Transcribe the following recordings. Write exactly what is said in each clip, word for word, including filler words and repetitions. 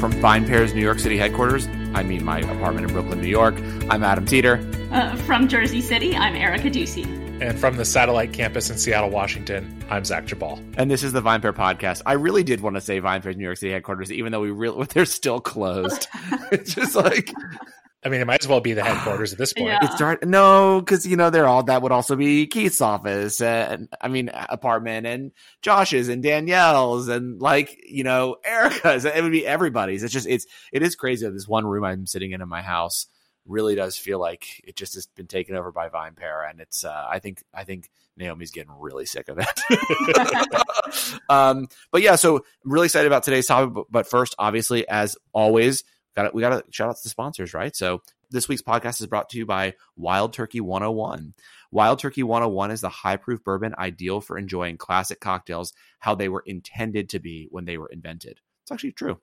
From VinePair's New York City headquarters, I mean my apartment in Brooklyn, New York, I'm Adam Teeter. Uh, from Jersey City, I'm Erica Ducey. And from the satellite campus in Seattle, Washington, I'm Zach Jabal. And this is the VinePair Podcast. I really did want to say VinePair's New York City headquarters, even though we re- they're still closed. It's just like... I mean, it might as well be the headquarters at this point. Yeah. It's darn, no, because, you know, they're all, that would also be Keith's office, and I mean, apartment, and Josh's, and Danielle's, and like, you know, Erica's. It would be everybody's. It's just, it's, it is crazy that this one room I'm sitting in in my house really does feel like it just has been taken over by VinePair. And it's, uh, I think, I think Naomi's getting really sick of it. um, but yeah, so I'm really excited about today's topic. But first, obviously, as always, Got it. We got to shout out to the sponsors, right? So this week's podcast is brought to you by Wild Turkey one oh one. Wild Turkey one oh one is the high-proof bourbon ideal for enjoying classic cocktails how they were intended to be when they were invented. It's actually true.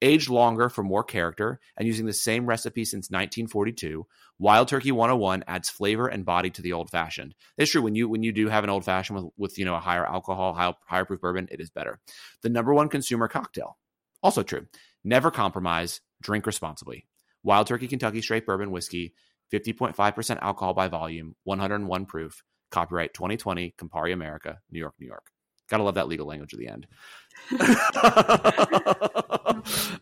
Aged longer for more character and using the same recipe since nineteen forty-two, Wild Turkey one oh one adds flavor and body to the old-fashioned. It's true. When you when you do have an old-fashioned with, with you know a higher alcohol, high, higher-proof bourbon, it is better. The number one consumer cocktail. Also true. Never compromise. Drink responsibly. Wild Turkey Kentucky Straight Bourbon Whiskey, fifty point five percent alcohol by volume, one oh one proof. Copyright twenty twenty, Campari America, New York, New York. Gotta love that legal language at the end.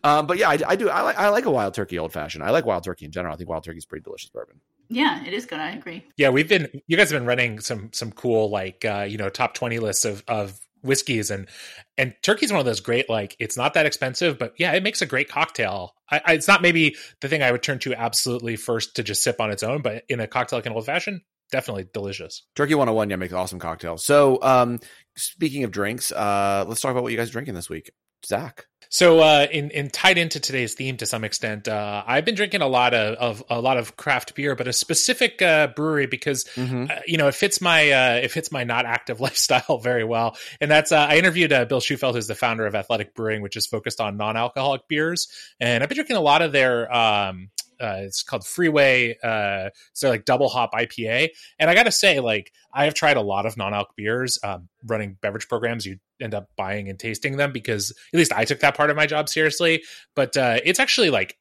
um, but yeah, I, I do. I like, I like a Wild Turkey Old Fashioned. I like Wild Turkey in general. I think Wild Turkey is pretty delicious bourbon. Yeah, it is good. I agree. Yeah, we've been. You guys have been running some some cool like uh, you know top twenty lists of of. Whiskeys and and turkey's one of those great, like, it's not that expensive, but yeah, it makes a great cocktail. I, I, it's not maybe the thing I would turn to absolutely first to just sip on its own, but in a cocktail like an old fashioned, definitely delicious. Turkey one oh one, yeah, makes awesome cocktails. So um, speaking of drinks, uh, let's talk about what you guys are drinking this week. Zach. So uh, in, in tied into today's theme to some extent, uh, I've been drinking a lot of, of a lot of craft beer, but a specific uh, brewery because mm-hmm. uh, you know it fits my uh, it fits my not active lifestyle very well. And that's uh, I interviewed uh, Bill Schufeld, who's the founder of Athletic Brewing, which is focused on non-alcoholic beers. And I've been drinking a lot of their. Um, Uh, it's called Freeway. Uh, so like double hop I P A. And I got to say, like, I have tried a lot of non-alc beers, um, running beverage programs. You end up buying and tasting them because at least I took that part of my job seriously, but uh, it's actually like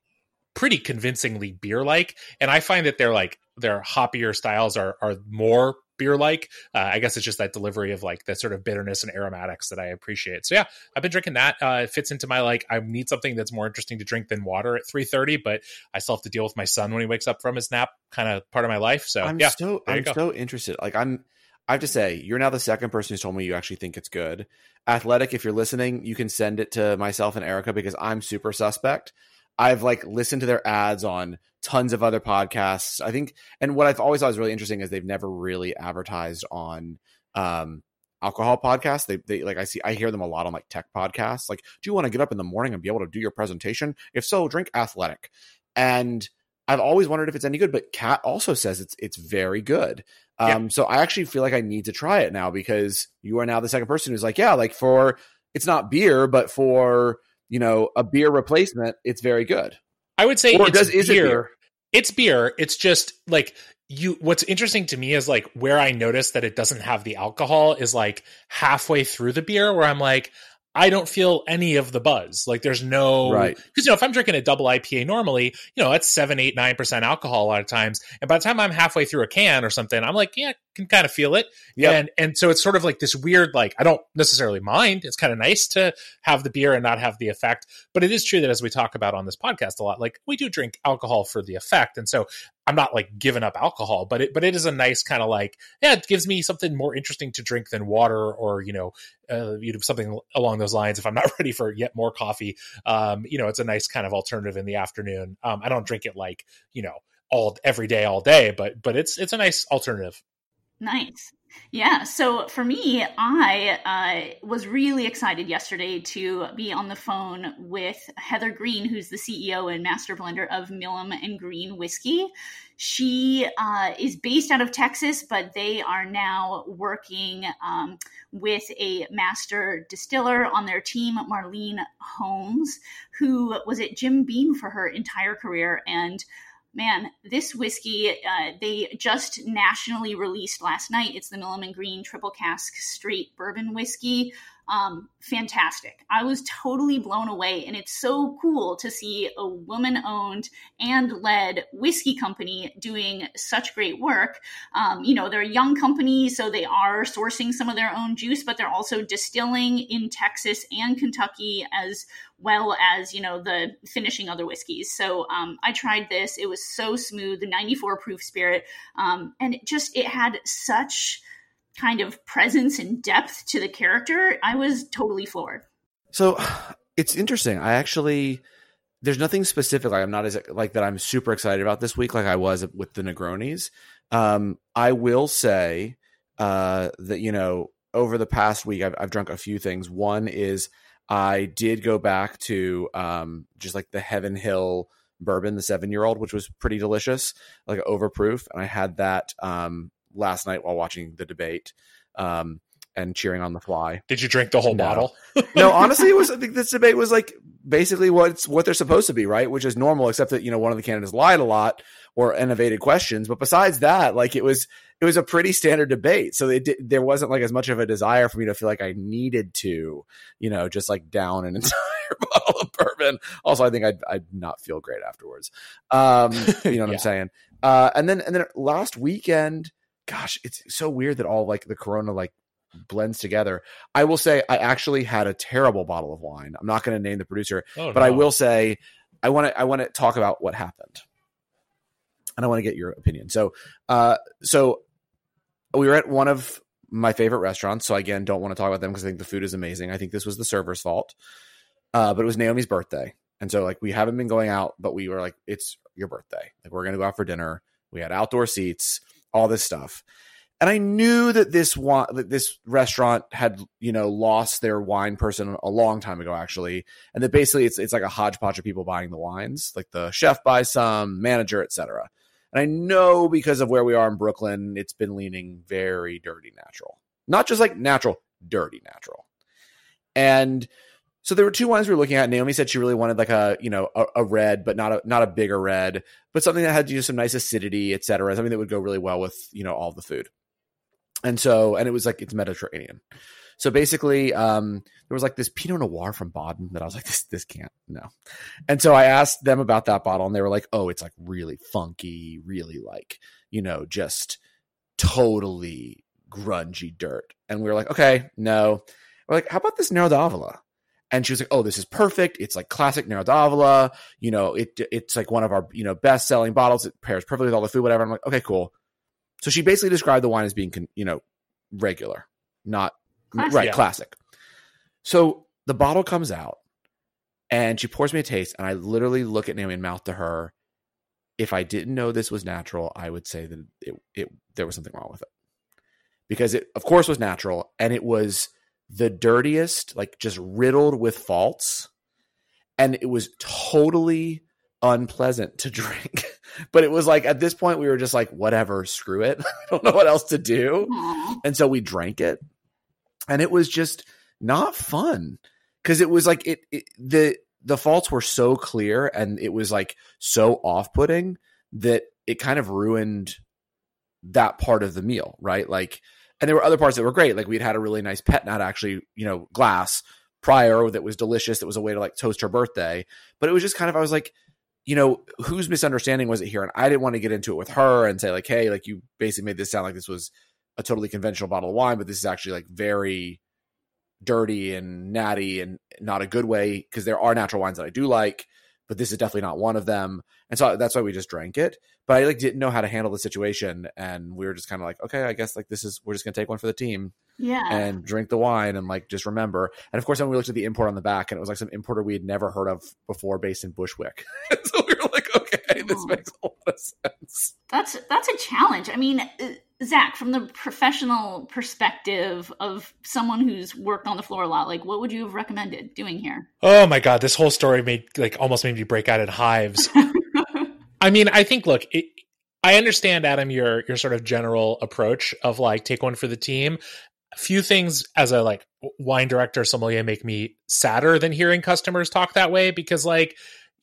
pretty convincingly beer-like. And I find that they're like, their hoppier styles are, are more beer-like. Uh, I guess it's just that delivery of like that sort of bitterness and aromatics that I appreciate. So yeah, I've been drinking that. Uh, it fits into my, like, I need something that's more interesting to drink than water at three thirty, but I still have to deal with my son when he wakes up from his nap, kind of part of my life. So I'm yeah, so, I'm so interested. Like I'm, I have to say, you're now the second person who's told me you actually think it's good. Athletic, if you're listening, you can send it to myself and Erica because I'm super suspect. I've like listened to their ads on tons of other podcasts, I think. And what I've always thought is really interesting is they've never really advertised on um, alcohol podcasts. They, they like I see, I hear them a lot on like tech podcasts. Like, do you want to get up in the morning and be able to do your presentation? If so, drink Athletic. And I've always wondered if it's any good, but Kat also says it's, it's very good. Um, yeah. So I actually feel like I need to try it now because you are now the second person who's like, yeah, like for, it's not beer, but for, you know, a beer replacement, it's very good. I would say or it's does, beer. Is it beer. It's beer. It's just like you. What's interesting to me is like where I notice that it doesn't have the alcohol is like halfway through the beer where I'm like, I don't feel any of the buzz. Like there's no, right. Cause you know, if I'm drinking a double I P A normally, you know, that's seven, eight, nine percent alcohol a lot of times. And by the time I'm halfway through a can or something, I'm like, yeah, I can kind of feel it. Yep. And, and so it's sort of like this weird, like, I don't necessarily mind. It's kind of nice to have the beer and not have the effect, but it is true that as we talk about on this podcast a lot, like we do drink alcohol for the effect. And so I'm not like giving up alcohol, but it, but it is a nice kind of like, yeah, it gives me something more interesting to drink than water or, you know, uh, you know, something along those lines. If I'm not ready for yet more coffee, um, you know, it's a nice kind of alternative in the afternoon. Um, I don't drink it like, you know, all every day, all day, but, but it's, it's a nice alternative. Nice. Yeah. So for me, I uh, was really excited yesterday to be on the phone with Heather Green, who's the C E O and master blender of Milam and Greene Whiskey. She uh, is based out of Texas, but they are now working um, with a master distiller on their team, Marlene Holmes, who was at Jim Beam for her entire career. And man, this whiskey, uh, they just nationally released last night. It's the Milam and Greene Triple Cask Straight Bourbon Whiskey. um, fantastic. I was totally blown away. And it's so cool to see a woman-owned and led whiskey company doing such great work. Um, you know, they're a young company, so they are sourcing some of their own juice, but they're also distilling in Texas and Kentucky as well as, you know, the finishing other whiskeys. So um, I tried this. It was so smooth, the ninety-four proof spirit. Um, and it just, it had such kind of presence and depth to the character. I was totally floored. So it's interesting. I actually, there's nothing specific. Like I'm not as like that I'm super excited about this week, like I was with the Negronis. Um, I will say uh, that, you know, over the past week, I've, I've drunk a few things. One is I did go back to um, just like the Heaven Hill bourbon, the seven year old, which was pretty delicious, like overproof. And I had that um, last night while watching the debate um, and cheering on the fly. Did you drink the whole no. bottle? No, honestly, it was, I think this debate was like basically what's what they're supposed to be, right? Which is normal, except that, you know, one of the candidates lied a lot or evaded questions. But besides that, like it was, it was a pretty standard debate. So it did, there wasn't like as much of a desire for me to feel like I needed to, you know, just like down an entire bottle of bourbon. Also, I think I'd, I'd not feel great afterwards. Um, you know what yeah. I'm saying? Uh, and then, and then last weekend, gosh, it's so weird that all like the Corona like blends together. I will say I actually had a terrible bottle of wine. I'm not going to name the producer, oh, but no. I will say I want to, I want to talk about what happened. And I want to get your opinion. So, uh, so we were at one of my favorite restaurants. So again, don't want to talk about them because I think the food is amazing. I think this was the server's fault, uh, but it was Naomi's birthday. And so like, we haven't been going out, but we were like, it's your birthday. Like we're going to go out for dinner. We had outdoor seats, all this stuff. And I knew that this wa- that this restaurant had, you know, lost their wine person a long time ago, actually. And that basically it's, it's like a hodgepodge of people buying the wines, like the chef buys some, manager, et cetera. And I know because of where we are in Brooklyn, it's been leaning very dirty natural. Not just like natural, dirty natural. And so there were two wines we were looking at. Naomi said she really wanted like a, you know, a, a red, but not a not a bigger red, but something that had, you know, some nice acidity, et cetera. Something that would go really well with, you know, all the food. And so, and it was like, it's Mediterranean. So basically, um, there was like this Pinot Noir from Baden that I was like, this, this can't, no. And so I asked them about that bottle and they were like, oh, it's like really funky, really like, you know, just totally grungy dirt. And we were like, okay, no. We're like, how about this Nero d'Avola? And she was like, oh, this is perfect. It's like classic Nero d'Avola. You know, it, it's like one of our, you know, best selling bottles. It pairs perfectly with all the food, whatever. I'm like, okay, cool. So she basically described the wine as being, you know, regular, not classic. Right, yeah. Classic. So the bottle comes out and she pours me a taste. And I literally look at Naomi and mouth to her. If I didn't know this was natural, I would say that it, it there was something wrong with it because it, of course, was natural. And it was the dirtiest, like just riddled with faults. And it was totally unpleasant to drink. But it was like, at this point, we were just like, whatever, screw it. I don't know what else to do. And so we drank it. And it was just not fun because it was like it, it the the faults were so clear and it was like so off-putting that it kind of ruined that part of the meal, right? Like, and there were other parts that were great. Like we'd had a really nice pet nat actually, you know, glass prior that was delicious. That was a way to like toast her birthday. But it was just kind of, I was like, you know, whose misunderstanding was it here? And I didn't want to get into it with her and say like, hey, like you basically made this sound like this was a totally conventional bottle of wine, but this is actually like very dirty and natty and not a good way because there are natural wines that I do like, but this is definitely not one of them. And so that's why we just drank it. But I like didn't know how to handle the situation. And we were just kind of like, okay, I guess like this is, we're just going to take one for the team yeah, and drink the wine and like, just remember. And of course, then we looked at the import on the back and it was like some importer we had never heard of before based in Bushwick. So we were like, okay, this oh. makes a lot of sense. That's, that's a challenge. I mean, Zach, from the professional perspective of someone who's worked on the floor a lot, like what would you have recommended doing here? Oh my God. This whole story made like almost made me break out in hives. I mean, I think, look, it, I understand, Adam, your your sort of general approach of like take one for the team. Few things as a like wine director sommelier make me sadder than hearing customers talk that way because like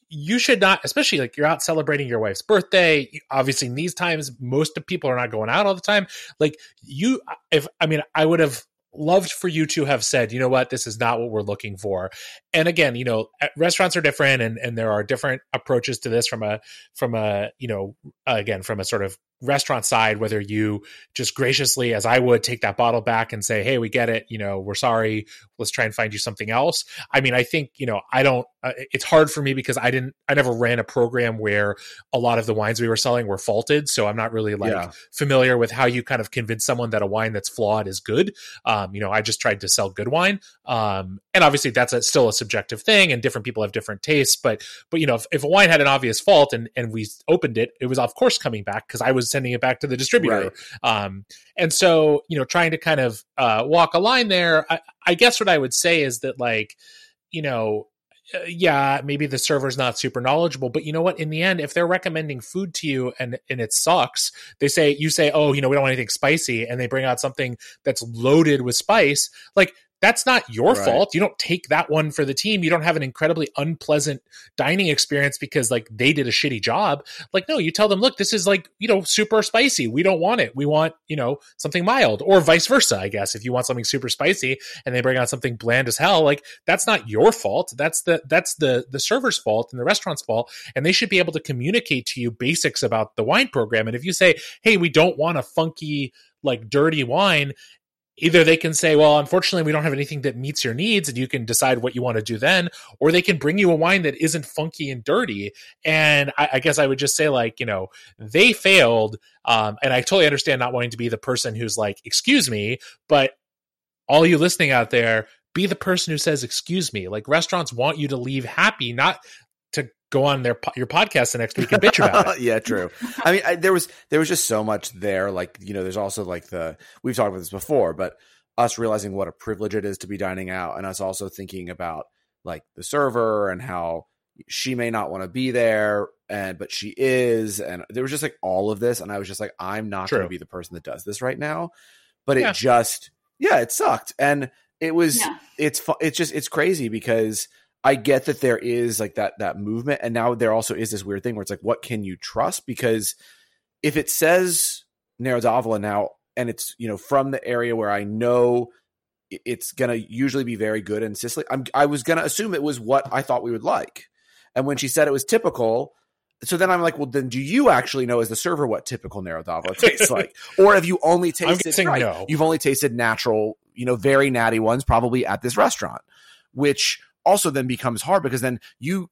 you should not, especially like you're out celebrating your wife's birthday. You, obviously, in these times, most people are not going out all the time. Like you, if I mean, I would have loved for you to have said, you know what, this is not what we're looking for. And again, you know, restaurants are different, and, and there are different approaches to this from a, from a, you know, again, from a sort of restaurant side, whether you just graciously, as I would, take that bottle back and say, hey, we get it, you know, we're sorry, let's try and find you something else. I mean, I think, you know, I don't, uh, it's hard for me because I didn't, I never ran a program where a lot of the wines we were selling were faulted. So I'm not really like yeah. familiar with how you kind of convince someone that a wine that's flawed is good. Um, you know, I just tried to sell good wine. Um, and obviously that's a, still a subjective thing, and different people have different tastes, but, but, you know, if, if a wine had an obvious fault and, and we opened it, it was of course coming back because I was sending it back to the distributor. Right. Um, and so, you know, trying to kind of uh, walk a line there, I, I guess what I would say is that, like, you know, uh, yeah, maybe the server's not super knowledgeable, but you know what, in the end, if they're recommending food to you and, and it sucks, they say, you say, oh, you know, we don't want anything spicy, and they bring out something that's loaded with spice. Like, that's not your right. fault. You don't take that one for the team. You don't have an incredibly unpleasant dining experience because, like, they did a shitty job. Like, no, you tell them, look, this is, like, you know, super spicy. We don't want it. We want, you know, something mild, or vice versa, I guess. If you want something super spicy and they bring out something bland as hell, like, that's not your fault. That's the, that's the, the server's fault and the restaurant's fault. And they should be able to communicate to you basics about the wine program. And if you say, hey, we don't want a funky, like, dirty wine, either they can say, well, unfortunately, we don't have anything that meets your needs, and you can decide what you want to do then, or they can bring you a wine that isn't funky and dirty. And I, I guess I would just say, like, you know, they failed. Um, and I totally understand not wanting to be the person who's like, excuse me, but all you listening out there, be the person who says, excuse me. Like, restaurants want you to leave happy, not to go on their your podcast the next week and bitch about it. Yeah, true. I mean, I, there was there was just so much there. Like, you know, there's also, like, the we've talked about this before, but us realizing what a privilege it is to be dining out, and us also thinking about, like, the server and how she may not want to be there, and but she is, and there was just, like, all of this, and I was just like, I'm not going to be the person that does this right now. But yeah. it just, yeah, it sucked, and it was, yeah. it's it's just it's crazy because. I get that there is, like, that that movement, and now there also is this weird thing where it's like, what can you trust? Because if it says Nero d'Avola now, and it's, you know, from the area where I know it's gonna usually be very good in Sicily, I'm, I was gonna assume it was what I thought we would like. And when she said it was typical, so then I'm like, well, then do you actually know as the server what typical Nero d'Avola tastes like, or have you only tasted? Right, no. You've only tasted natural, you know, very natty ones probably at this restaurant, which. Also then becomes hard because then you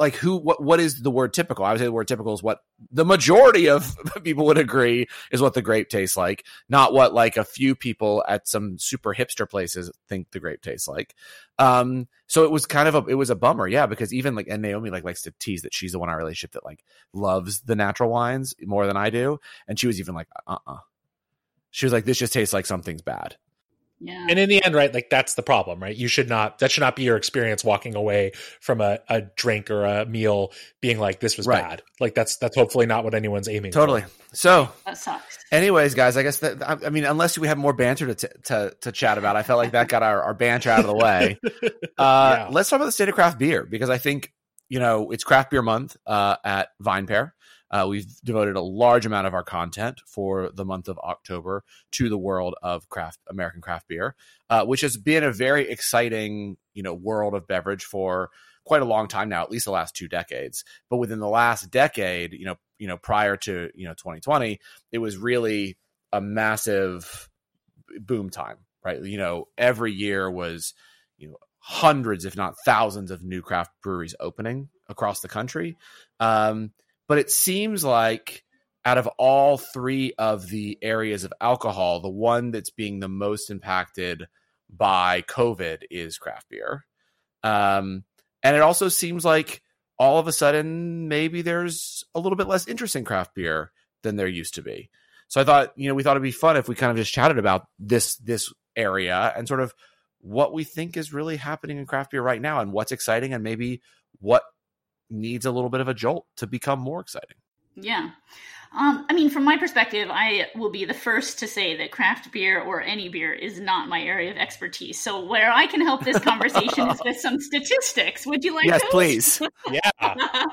like who, what, what is the word typical? I would say the word typical is what the majority of people would agree is what the grape tastes like, not what like a few people at some super hipster places think the grape tastes like. Um, so it was kind of a, it was a bummer. Yeah. Because even like, and Naomi like likes to tease that she's the one in our relationship that like loves the natural wines more than I do. And she was even like, uh-uh, she was like, this just tastes like something's bad. Yeah. And in the end, right, like that's the problem, right? You should not, that should not be your experience walking away from a, a drink or a meal being like, this was right. bad. Like that's, that's hopefully not what anyone's aiming totally. For. Totally. So that sucks. Anyways, guys, I guess that, I mean, unless we have more banter to, t- to, to chat about, I felt like that got our, our banter out of the way. Uh, yeah. Let's talk about the state of craft beer, because I think, you know, it's craft beer month uh, at VinePair. Uh, we've devoted a large amount of our content for the month of October to the world of craft American craft beer, uh, which has been a very exciting, you know, world of beverage for quite a long time now, at least the last two decades. But within the last decade, you know, you know, prior to, you know, twenty twenty, it was really a massive boom time, right? You know, every year was, you know, hundreds, if not thousands of new craft breweries opening across the country. Um, But it seems like out of all three of the areas of alcohol, the one that's being the most impacted by COVID is craft beer. Um, and it also seems like all of a sudden, maybe there's a little bit less interest in craft beer than there used to be. So I thought, you know, we thought it'd be fun if we kind of just chatted about this, this area and sort of what we think is really happening in craft beer right now and what's exciting and maybe what needs a little bit of a jolt to become more exciting. Yeah. Um, I mean, from my perspective, I will be the first to say that craft beer or any beer is not my area of expertise. So where I can help this conversation is with some statistics. Would you like yes, those? Please. Yeah.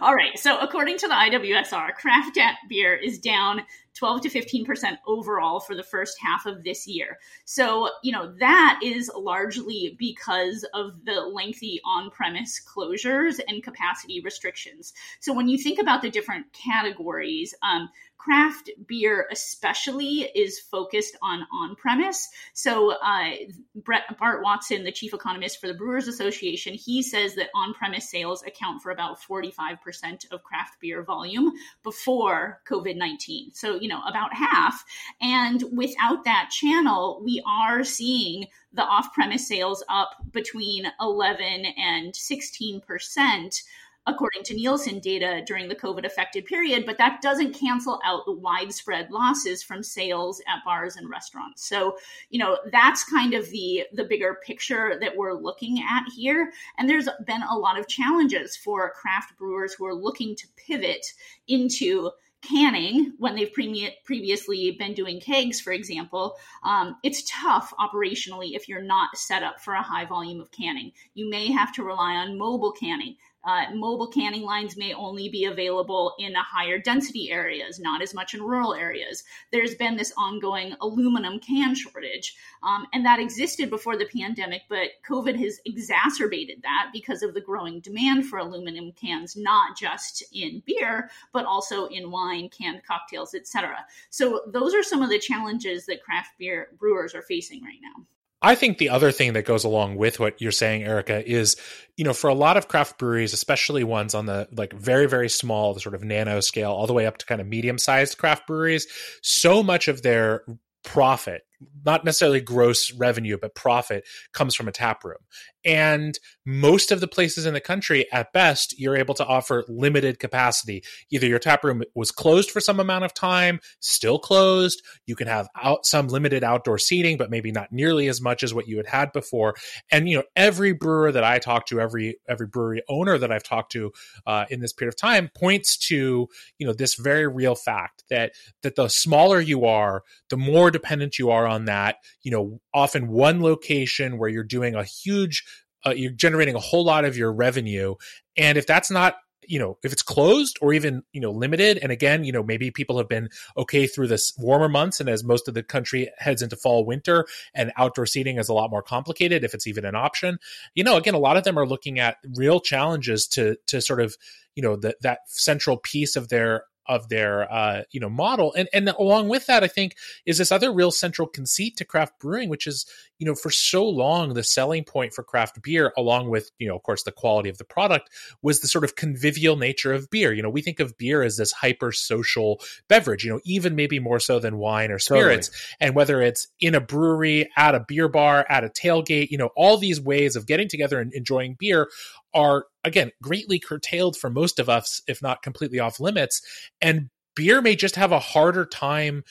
All right. So according to the I W S R, craft beer is down twelve to fifteen percent overall for the first half of this year. So, you know, that is largely because of the lengthy on-premise closures and capacity restrictions. So when you think about the different categories, um, craft beer especially is focused on on-premise. So uh, Brett, Bart Watson, the chief economist for the Brewers Association, he says that on-premise sales account for about forty-five percent of craft beer volume before COVID nineteen. So, you know, about half. And without that channel, we are seeing the off-premise sales up between eleven and sixteen percent according to Nielsen data during the COVID-affected period, but that doesn't cancel out the widespread losses from sales at bars and restaurants. So, you know, that's kind of the, the bigger picture that we're looking at here. And there's been a lot of challenges for craft brewers who are looking to pivot into canning when they've pre- previously been doing kegs, for example. Um, it's tough operationally if you're not set up for a high volume of canning. You may have to rely on mobile canning. Uh, mobile canning lines may only be available in higher density areas, not as much in rural areas. There's been this ongoing aluminum can shortage, um, and that existed before the pandemic, but COVID has exacerbated that because of the growing demand for aluminum cans, not just in beer, but also in wine, canned cocktails, et cetera. So those are some of the challenges that craft beer brewers are facing right now. I think the other thing that goes along with what you're saying, Erica, is, you know, for a lot of craft breweries, especially ones on the like very, very small, the sort of nano scale, all the way up to kind of medium sized craft breweries, so much of their profit, not necessarily gross revenue, but profit, comes from a tap room. And most of the places in the country, at best, you're able to offer limited capacity. Either your tap room was closed for some amount of time, still closed. You can have out some limited outdoor seating, but maybe not nearly as much as what you had had before. And, you know, every brewer that I talk to, every every brewery owner that I've talked to uh, in this period of time points to, you know, this very real fact that that the smaller you are, the more dependent you are on that, you know, often one location where you're doing a huge, uh, you're generating a whole lot of your revenue. And if that's not, you know, if it's closed or even, you know, limited, and again, you know, maybe people have been okay through this warmer months. And as most of the country heads into fall, winter, and outdoor seating is a lot more complicated, if it's even an option, you know, again, a lot of them are looking at real challenges to, to sort of, you know, the, that central piece of their of their, uh, you know, model. And, and along with that, I think, is this other real central conceit to craft brewing, which is, you know, for so long, the selling point for craft beer, along with, you know, of course, the quality of the product, was the sort of convivial nature of beer. You know, we think of beer as this hyper social beverage, you know, even maybe more so than wine or spirits. Totally. And whether it's in a brewery, at a beer bar, at a tailgate, you know, all these ways of getting together and enjoying beer are, again, greatly curtailed for most of us, if not completely off limits. And beer may just have a harder time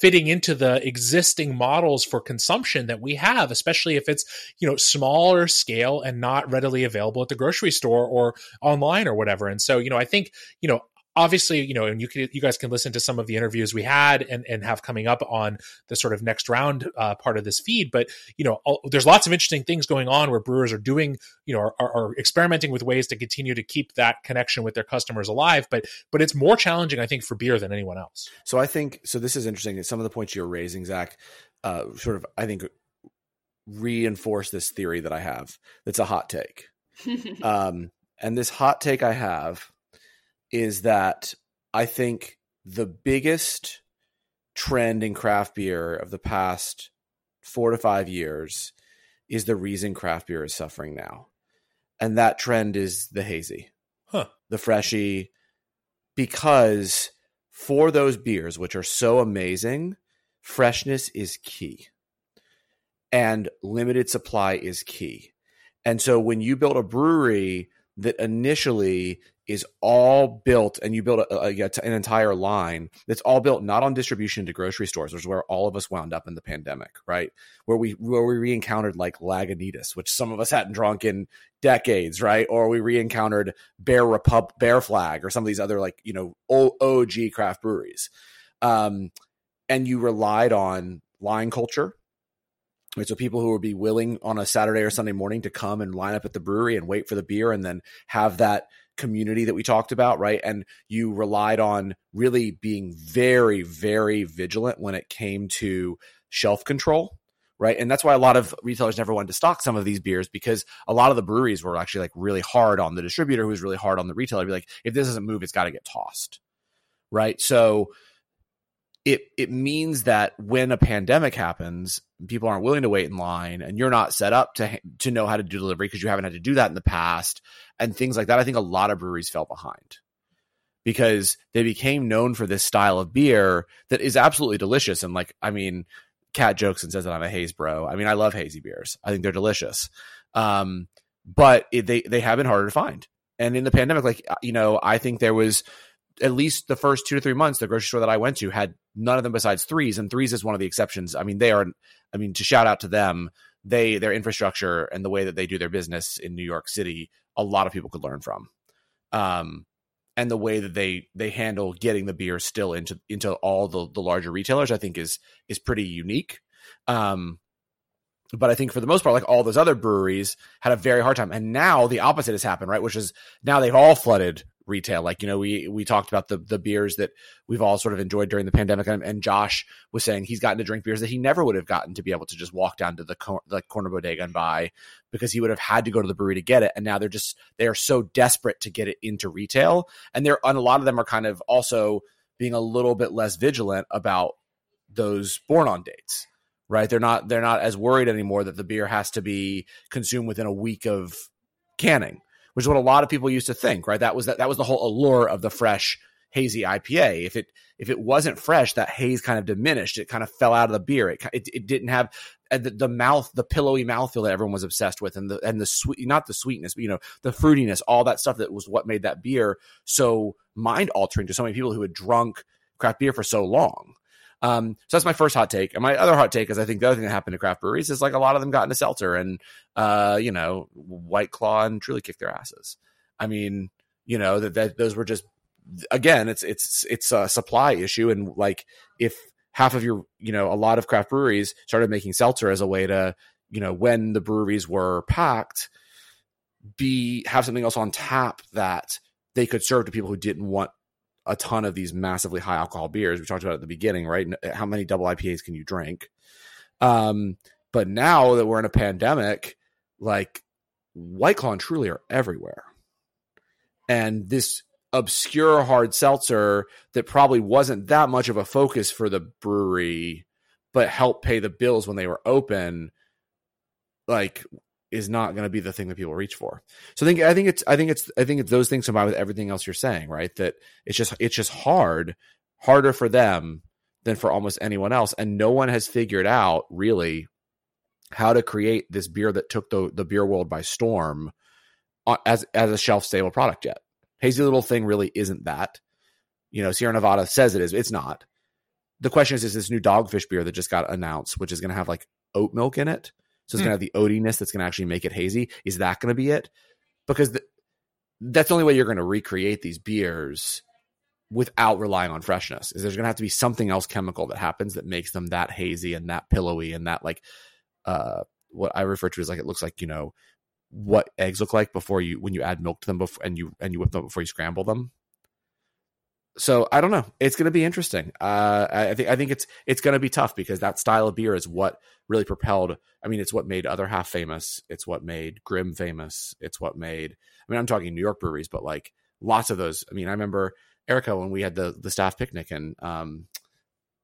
fitting into the existing models for consumption that we have, especially if it's, you know, smaller scale and not readily available at the grocery store or online or whatever. And so, you know, I think, you know, obviously, you know, and you can, you guys can listen to some of the interviews we had and, and have coming up on the sort of next round uh, part of this feed. But, you know, all, there's lots of interesting things going on where brewers are doing, you know, are, are, are experimenting with ways to continue to keep that connection with their customers alive. But but it's more challenging, I think, for beer than anyone else. So I think, so this is interesting. Some of the points you're raising, Zach, uh, sort of, I think, reinforce this theory that I have. That's a hot take. um, and this hot take I have is that I think the biggest trend in craft beer of the past four to five years is the reason craft beer is suffering now. And that trend is the hazy, huh. the freshy, because for those beers, which are so amazing, freshness is key and limited supply is key. And so when you build a brewery that initially is all built, and you build a, a, an entire line that's all built not on distribution to grocery stores, which is where all of us wound up in the pandemic, right? Where we where we re-encountered like Lagunitas, which some of us hadn't drunk in decades, right? Or we re-encountered Bear Republic, Bear Flag, or some of these other like, you know, old O G craft breweries. Um, and you relied on line culture. So people who would be willing on a Saturday or Sunday morning to come and line up at the brewery and wait for the beer and then have that community that we talked about, right? And you relied on really being very, very vigilant when it came to shelf control, right? And that's why a lot of retailers never wanted to stock some of these beers, because a lot of the breweries were actually like really hard on the distributor, who was really hard on the retailer. Be like, if this doesn't move, it's got to get tossed, right? So it it means that when a pandemic happens, people aren't willing to wait in line, and you're not set up to to know how to do delivery because you haven't had to do that in the past and things like that. I think a lot of breweries fell behind because they became known for this style of beer that is absolutely delicious. And like, I mean, Kat jokes and says that I'm a haze bro. I mean, I love hazy beers. I think they're delicious. Um, but it, they, they have been harder to find. And in the pandemic, like, you know, I think there was at least the first two to three months, the grocery store that I went to had none of them besides Threes, and Threes is one of the exceptions. I mean, they are, I mean, to shout out to them, they, their infrastructure and the way that they do their business in New York City, a lot of people could learn from. Um, and the way that they they handle getting the beer still into into all the, the larger retailers, I think is is pretty unique. Um, but I think for the most part, like all those other breweries had a very hard time. And now the opposite has happened, right? Which is now they've all flooded retail. Like, you know, we we talked about the the beers that we've all sort of enjoyed during the pandemic. And, and Josh was saying he's gotten to drink beers that he never would have gotten to be able to just walk down to the, cor- the corner bodega and buy, because he would have had to go to the brewery to get it. And now they're just, they are so desperate to get it into retail. And they're, and a lot of them are kind of also being a little bit less vigilant about those born on dates, right? They're not, they're not as worried anymore that the beer has to be consumed within a week of canning, which is what a lot of people used to think, right? That was that, that was the whole allure of the fresh hazy I P A. If it if it wasn't fresh, that haze kind of diminished. It kind of fell out of the beer. It it, it didn't have the, the mouth, the pillowy mouthfeel that everyone was obsessed with, and the and the sweet, not the sweetness, but you know, the fruitiness, all that stuff that was what made that beer so mind altering to so many people who had drunk craft beer for so long. Um, so that's my first hot take. And my other hot take is I think the other thing that happened to craft breweries is like a lot of them got into seltzer, and, uh, you know, White Claw and Truly kicked their asses. I mean, you know, that, that those were just, again, it's, it's, it's a supply issue. And like, if half of your, you know, a lot of craft breweries started making seltzer as a way to, you know, when the breweries were packed, be, have something else on tap that they could serve to people who didn't want a ton of these massively high alcohol beers. We talked about at the beginning, right? How many double I P As can you drink? Um, but now that we're in a pandemic, like White Claw and Truly are everywhere. And this obscure hard seltzer that probably wasn't that much of a focus for the brewery, but helped pay the bills when they were open, like, is not going to be the thing that people reach for. So I think, I think it's, I think it's, I think it's those things combined with everything else you're saying, right? That it's just, it's just hard, harder for them than for almost anyone else. And no one has figured out really how to create this beer that took the, the beer world by storm as, as a shelf stable product yet. Hazy Little Thing really isn't that. You know, Sierra Nevada says it is, it's not. The question is, is this new Dogfish beer that just got announced, which is going to have like oat milk in it? So it's mm. going to have the oatiness that's going to actually make it hazy. Is that going to be it? Because the, that's the only way you're going to recreate these beers without relying on freshness, is there's going to have to be something else chemical that happens that makes them that hazy and that pillowy and that like uh, what I refer to as like, it looks like, you know, what eggs look like before you, when you add milk to them before, and you, and you whip them before you scramble them. So I don't know. It's going to be interesting. Uh, I think I think it's it's going to be tough, because that style of beer is what really propelled. I mean, it's what made Other Half famous. It's what made Grimm famous. It's what made. I mean, I'm talking New York breweries, but like lots of those. I mean, I remember Erica when we had the the staff picnic, and um,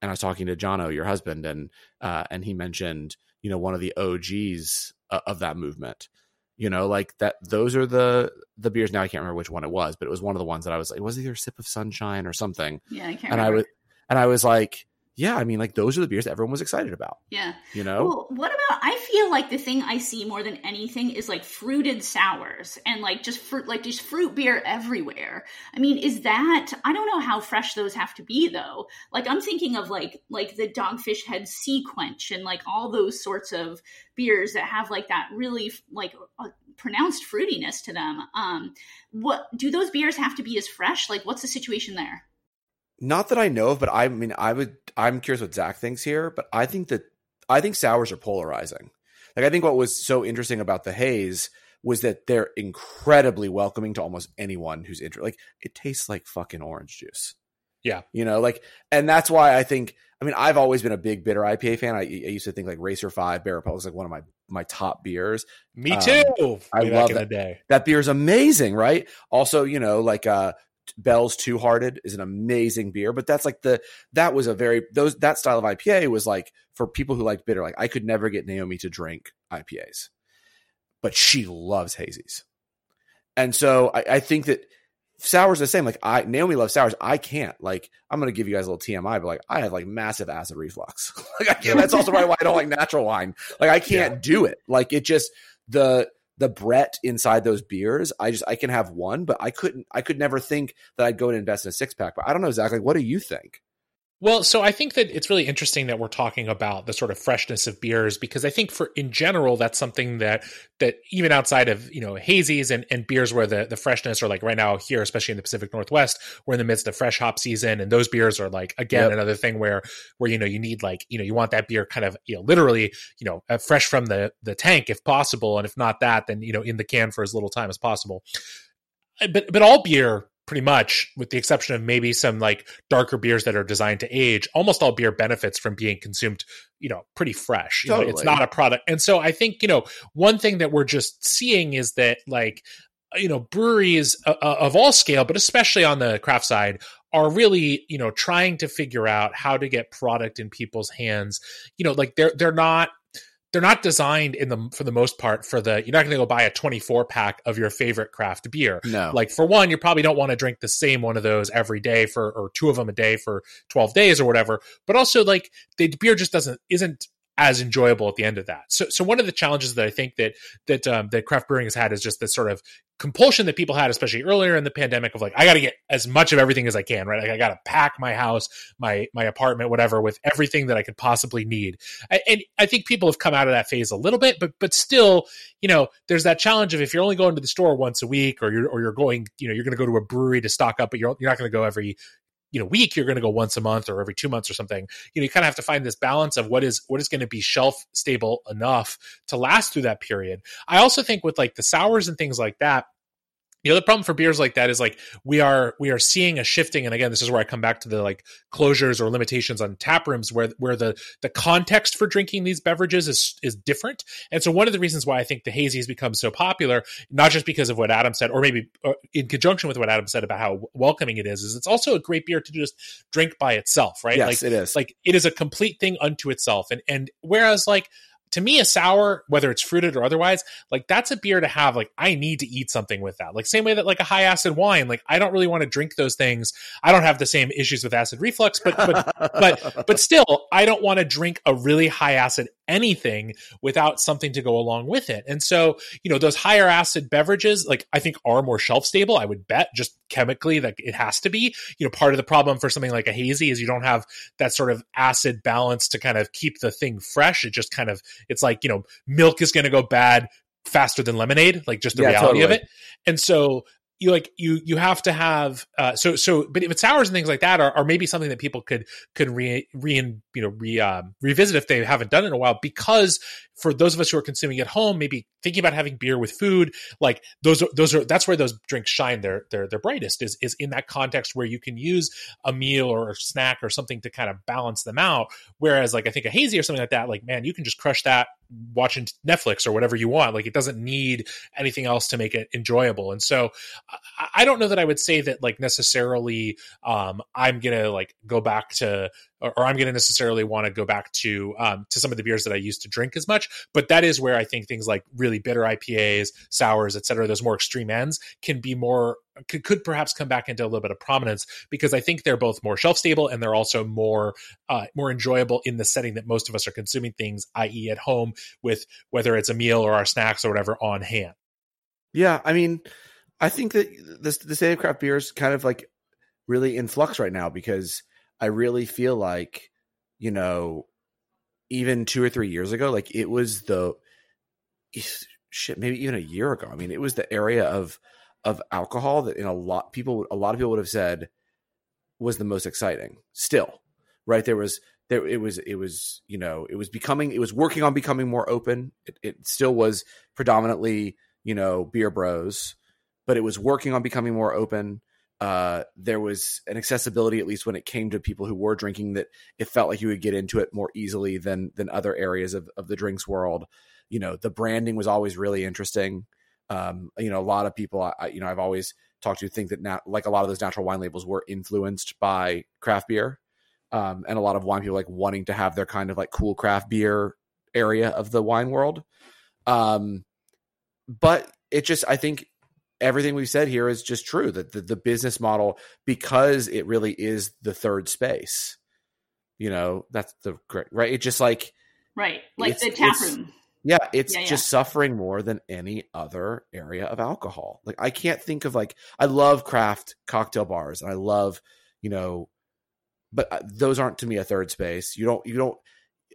and I was talking to Jono, your husband, and uh, and he mentioned, you know, one of the O Gs of that movement. You know, like that, those are the, the beers. Now I can't remember which one it was, but it was one of the ones that I was like, was it either a Sip of Sunshine or something? Yeah, I can't and remember. I was, and I was like, yeah, I mean, like those are the beers that everyone was excited about. Yeah. You know? Well, what about, I feel like the thing I see more than anything is like fruited sours and like just fruit, like just fruit beer everywhere. I mean, is that, I don't know how fresh those have to be though. Like I'm thinking of like, like the Dogfish Head Sea Quench and like all those sorts of beers that have like that really like a pronounced fruitiness to them. Um, what do those beers have to be as fresh? Like what's the situation there? Not that I know of, but I mean, I would, I'm curious what Zach thinks here, but I think that, I think sours are polarizing. Like, I think what was so interesting about the haze was that they're incredibly welcoming to almost anyone who's interested. Like, it tastes like fucking orange juice. Yeah. You know, like, and that's why I think, I mean, I've always been a big bitter I P A fan. I, I used to think like Racer five, Bear Republic is like one of my, my top beers. Me too. Um, I love that. Day. That beer is amazing, right? Also, you know, like uh, Bell's Two Hearted is an amazing beer, but that's like the, that was a very, those, that style of I P A was like for people who like bitter. Like, I could never get Naomi to drink I P As, but she loves hazies. And so I, I think that sours the same. Like, I Naomi loves sours. I can't. Like, I'm gonna give you guys a little T M I, but like, I have like massive acid reflux. Like, I can't. That's also probably why I don't like natural wine. Like, I can't yeah. do it. Like, it just the the Brett inside those beers. I just I can have one, but I couldn't. I could never think that I'd go and invest in a six pack. But I don't know, Zach. Like, what do you think? Well, so I think that it's really interesting that we're talking about the sort of freshness of beers, because I think for in general, that's something that that even outside of, you know, hazies and, and beers where the, the freshness are like right now here, especially in the Pacific Northwest, we're in the midst of fresh hop season. And those beers are like, again, yep. another thing where, where, you know, you need like, you know, you want that beer kind of, you know, literally, you know, fresh from the, the tank if possible. And if not that, then, you know, in the can for as little time as possible. But but all beer, pretty much, with the exception of maybe some like darker beers that are designed to age, almost all beer benefits from being consumed, you know, pretty fresh. You totally. know, it's not a product. And so I think, you know, one thing that we're just seeing is that, like, you know, breweries uh, of all scale, but especially on the craft side, are really, you know, trying to figure out how to get product in people's hands. You know, like they're, they're not, They're not designed in the for the most part for the you're not going to go buy a twenty-four pack of your favorite craft beer. No, like for one, you probably don't want to drink the same one of those every day for or two of them a day for twelve days or whatever. But also, like, the beer just doesn't isn't as enjoyable at the end of that. So, so one of the challenges that I think that that um, that craft brewing has had is just this sort of compulsion that people had, especially earlier in the pandemic, of like, I got to get as much of everything as I can, right? Like, I got to pack my house, my my apartment, whatever, with everything that I could possibly need. I, and I think people have come out of that phase a little bit, but but still, you know, there's that challenge of if you're only going to the store once a week, or you're or you're going, you know, you're going to go to a brewery to stock up, but you're you're not going to go every. you know, week, you're going to go once a month or every two months or something. You know, you kind of have to find this balance of what is, what is going to be shelf stable enough to last through that period. I also think with like the sours and things like that, you know, the problem for beers like that is like we are we are seeing a shifting, and again, this is where I come back to the like closures or limitations on tap rooms, where where the the context for drinking these beverages is is different. And so one of the reasons why I think the hazy has become so popular, not just because of what Adam said, or maybe in conjunction with what Adam said about how welcoming it is, is it's also a great beer to just drink by itself, right? Yes, like, it is. Like, it is a complete thing unto itself, and and whereas like. To me, a sour, whether it's fruited or otherwise, like that's a beer to have. Like, I need to eat something with that. Like, same way that like a high acid wine, like I don't really want to drink those things. I don't have the same issues with acid reflux, but but but but still, I don't want to drink a really high acid anything without something to go along with it. And so, you know, those higher acid beverages, like I think are more shelf stable, I would bet, just chemically, like it has to be. You know, part of the problem for something like a hazy is you don't have that sort of acid balance to kind of keep the thing fresh. It just kind of, it's like, you know, milk is going to go bad faster than lemonade, like just the yeah, reality totally. of it. And so you like, you, you have to have, uh, so, so, but if it's sours and things like that are, are maybe something that people could, could re, re, you know, re, um, revisit if they haven't done it in a while, because for those of us who are consuming at home, maybe thinking about having beer with food, like those, those are, that's where those drinks shine. They're, they're, they're brightest is, is in that context where you can use a meal or a snack or something to kind of balance them out. Whereas like, I think a hazy or something like that, like, man, you can just crush that watching Netflix or whatever you want. Like, it doesn't need anything else to make it enjoyable. And so I, I don't know that I would say that like necessarily um, I'm going to like go back to, or I'm going to necessarily want to go back to um, to some of the beers that I used to drink as much. But that is where I think things like really bitter I P As, sours, et cetera, those more extreme ends can be more, could, could perhaps come back into a little bit of prominence, because I think they're both more shelf stable and they're also more uh, more enjoyable in the setting that most of us are consuming things, that is at home with whether it's a meal or our snacks or whatever on hand. Yeah, I mean, I think that this, the state of craft beer is kind of like really in flux right now, because I really feel like, you know, even two or three years ago, like it was the shit, maybe even a year ago. I mean, it was the area of of alcohol that in a lot people, a lot of people would have said was the most exciting. Still, right? There was there it was it was you know it was becoming it was working on becoming more open. It, it still was predominantly you know, beer bros, but it was working on becoming more open. Uh, there was an accessibility, at least when it came to people who were drinking, that it felt like you would get into it more easily than than other areas of, of the drinks world. You know, the branding was always really interesting. Um, you know, a lot of people, I, you know, I've always talked to think that now, like a lot of those natural wine labels were influenced by craft beer, um, and a lot of wine people like wanting to have their kind of like cool craft beer area of the wine world. Um, but it just, I think everything we've said here is just true, that the, the business model, because it really is the third space, you know, that's the correct, right. It just like, right. Like the tap room. Yeah, it's yeah, yeah. just suffering more than any other area of alcohol. Like I can't think of like, I love craft cocktail bars and I love, you know, but those aren't to me a third space. You don't, you don't,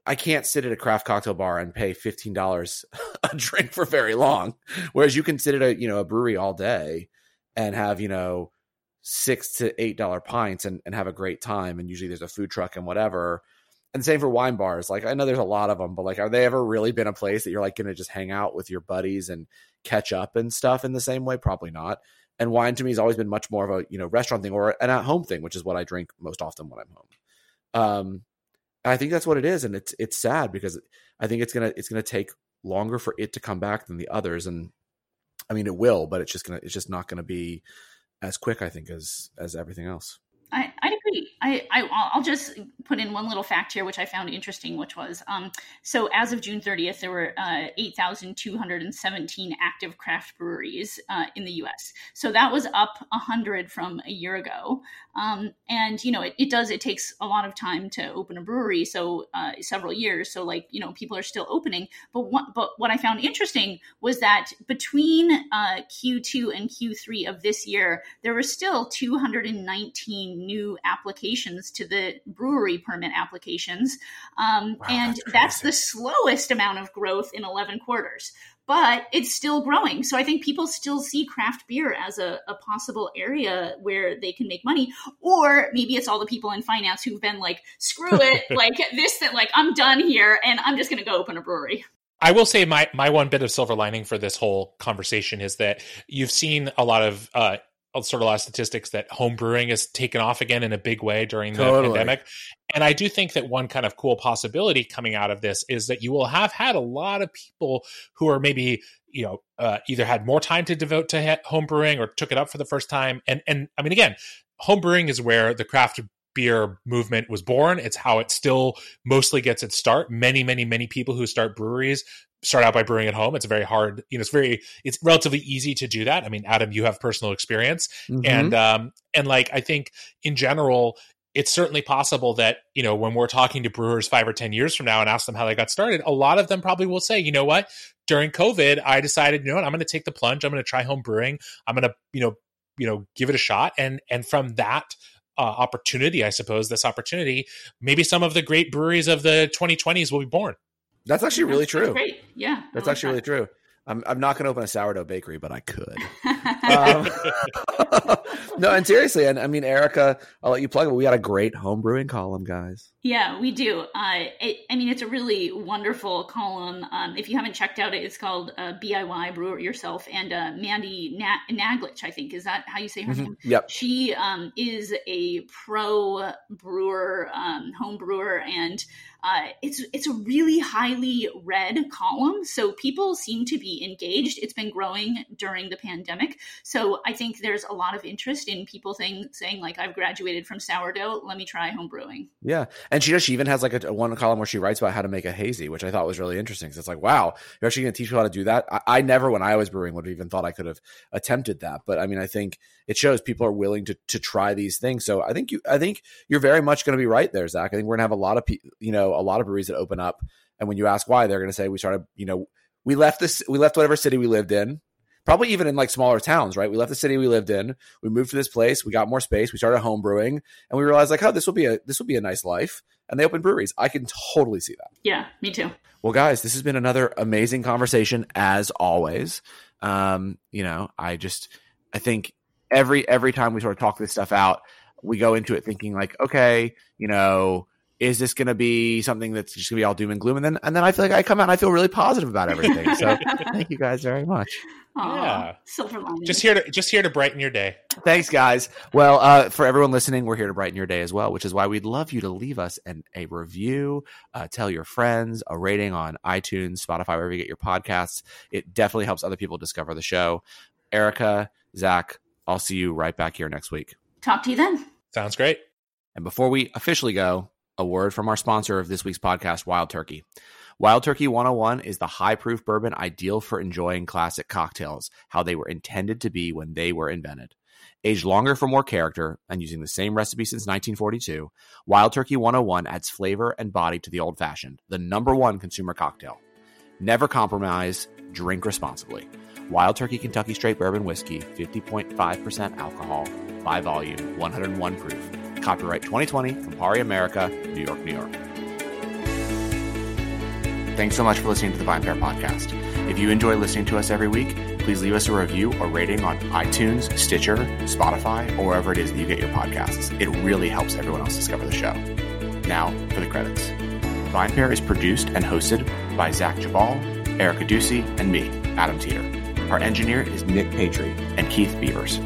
I can't sit at a craft cocktail bar and pay fifteen dollars a drink for very long. Whereas you can sit at a, you know, a brewery all day and have, you know, six to eight dollar pints and, and have a great time. And usually there's a food truck and whatever. And same for wine bars. Like I know there's a lot of them, but like, are they ever really been a place that you're like going to just hang out with your buddies and catch up and stuff in the same way? Probably not. And wine to me has always been much more of a, you know, restaurant thing or an at home thing, which is what I drink most often when I'm home. Um, I think that's what it is. And it's, it's sad because I think it's going to, it's going to take longer for it to come back than the others. And I mean, it will, but it's just going to, it's just not going to be as quick, I think, as, as everything else. I, I'd agree. I, I, I'll just put in one little fact here, which I found interesting, which was, um, so as of June thirtieth, there were uh, eight thousand two hundred seventeen active craft breweries uh, in the U S. So that was up one hundred from a year ago. Um, and, you know, it, it does, it takes a lot of time to open a brewery. So uh, several years. So like, you know, people are still opening. But what, but what I found interesting was that between uh, Q two and Q three of this year, there were still two hundred nineteen new applications to the brewery permit applications. Um, wow, and that's, that's the slowest amount of growth in eleven quarters, but it's still growing. So I think people still see craft beer as a, a possible area where they can make money, or maybe it's all the people in finance who've been like, screw it, like this, that like, I'm done here and I'm just going to go open a brewery. I will say my, my one bit of silver lining for this whole conversation is that you've seen a lot of, uh, sort of a lot of statistics that home brewing has taken off again in a big way during the totally. pandemic. And I do think that one kind of cool possibility coming out of this is that you will have had a lot of people who are maybe, you know, uh, either had more time to devote to he- home brewing or took it up for the first time. And, and I mean, again, home brewing is where the craft beer movement was born. It's how it still mostly gets its start. Many, many, many people who start breweries start out by brewing at home. It's very hard, you know, it's very, it's relatively easy to do that. I mean, Adam, you have personal experience. Mm-hmm. And, um, and like, I think in general, it's certainly possible that, you know, when we're talking to brewers five or ten years from now and ask them how they got started, a lot of them probably will say, you know what, during COVID, I decided, you know what, I'm going to take the plunge. I'm going to try home brewing. I'm going to, you know, you know, give it a shot. And, and from that, Uh, opportunity, I suppose, this opportunity, maybe some of the great breweries of the twenty twenties will be born. That's actually really that's, true. That's great. Yeah. That's like actually that. really true. I'm I'm not going to open a sourdough bakery, but I could. um, no, and seriously, and I mean, Erica, I'll let you plug it. We got a great home brewing column, guys. Yeah, we do. Uh, it, I mean, it's a really wonderful column. Um, if you haven't checked out it, it's called uh, B I Y, Brew It Yourself. And uh, Mandy Na- Naglich, I think, is that how you say her mm-hmm. name? Yep. She um, is a pro brewer, um, home brewer, and Uh, it's it's a really highly read column, so people seem to be engaged. It's been growing during the pandemic, so I think there's a lot of interest in people thing, saying like, I've graduated from sourdough, let me try home brewing. Yeah, and she does. She even has like a, a one column where she writes about how to make a hazy, which I thought was really interesting. So it's like, wow, you're actually going to teach people how to do that. I, I never, when I was brewing, would have even thought I could have attempted that. But I mean, I think it shows people are willing to to try these things. So I think you, I think you're very much going to be right there, Zach. I think we're going to have a lot of people, you know. A lot of breweries that open up, and when you ask why, they're going to say we started, you know, we left this, we left whatever city we lived in, probably even in like smaller towns, right? We left the city we lived in, we moved to this place, we got more space, we started home brewing, and we realized like, oh, this will be a this will be a nice life, and they opened breweries. I can totally see that. Yeah, me too. Well, guys, this has been another amazing conversation as always. Um, you know, I just I think every every time we sort of talk this stuff out, we go into it thinking like, okay, you know. is this going to be something that's just going to be all doom and gloom? And then and then I feel like I come out and I feel really positive about everything. So thank you guys very much. Aww, yeah. Silver lining. Just here to just here to brighten your day. Thanks, guys. Well, uh, for everyone listening, we're here to brighten your day as well, which is why we'd love you to leave us an, a review, uh, tell your friends, a rating on iTunes, Spotify, wherever you get your podcasts. It definitely helps other people discover the show. Erica, Zach, I'll see you right back here next week. Talk to you then. Sounds great. And before we officially go, a word from our sponsor of this week's podcast, Wild Turkey. Wild Turkey one oh one is the high-proof bourbon ideal for enjoying classic cocktails, how they were intended to be when they were invented. Aged longer for more character and using the same recipe since nineteen forty-two, Wild Turkey one oh one adds flavor and body to the old-fashioned, the number one consumer cocktail. Never compromise, drink responsibly. Wild Turkey Kentucky Straight Bourbon Whiskey, fifty point five percent alcohol, by volume, one oh one proof. Copyright twenty twenty, Campari America, New York, New York. Thanks so much for listening to the VinePair podcast. If you enjoy listening to us every week, please leave us a review or rating on iTunes, Stitcher, Spotify, or wherever it is that you get your podcasts. It really helps everyone else discover the show. Now for the credits. VinePair is produced and hosted by Zach Jabal, Erica Ducey, and me, Adam Teeter. Our engineer is Nick Patry and Keith Beavers.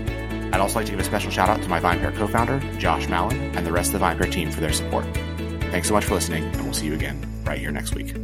I'd also like to give a special shout out to my VinePair co-founder, Josh Mallon, and the rest of the VinePair team for their support. Thanks so much for listening, and we'll see you again right here next week.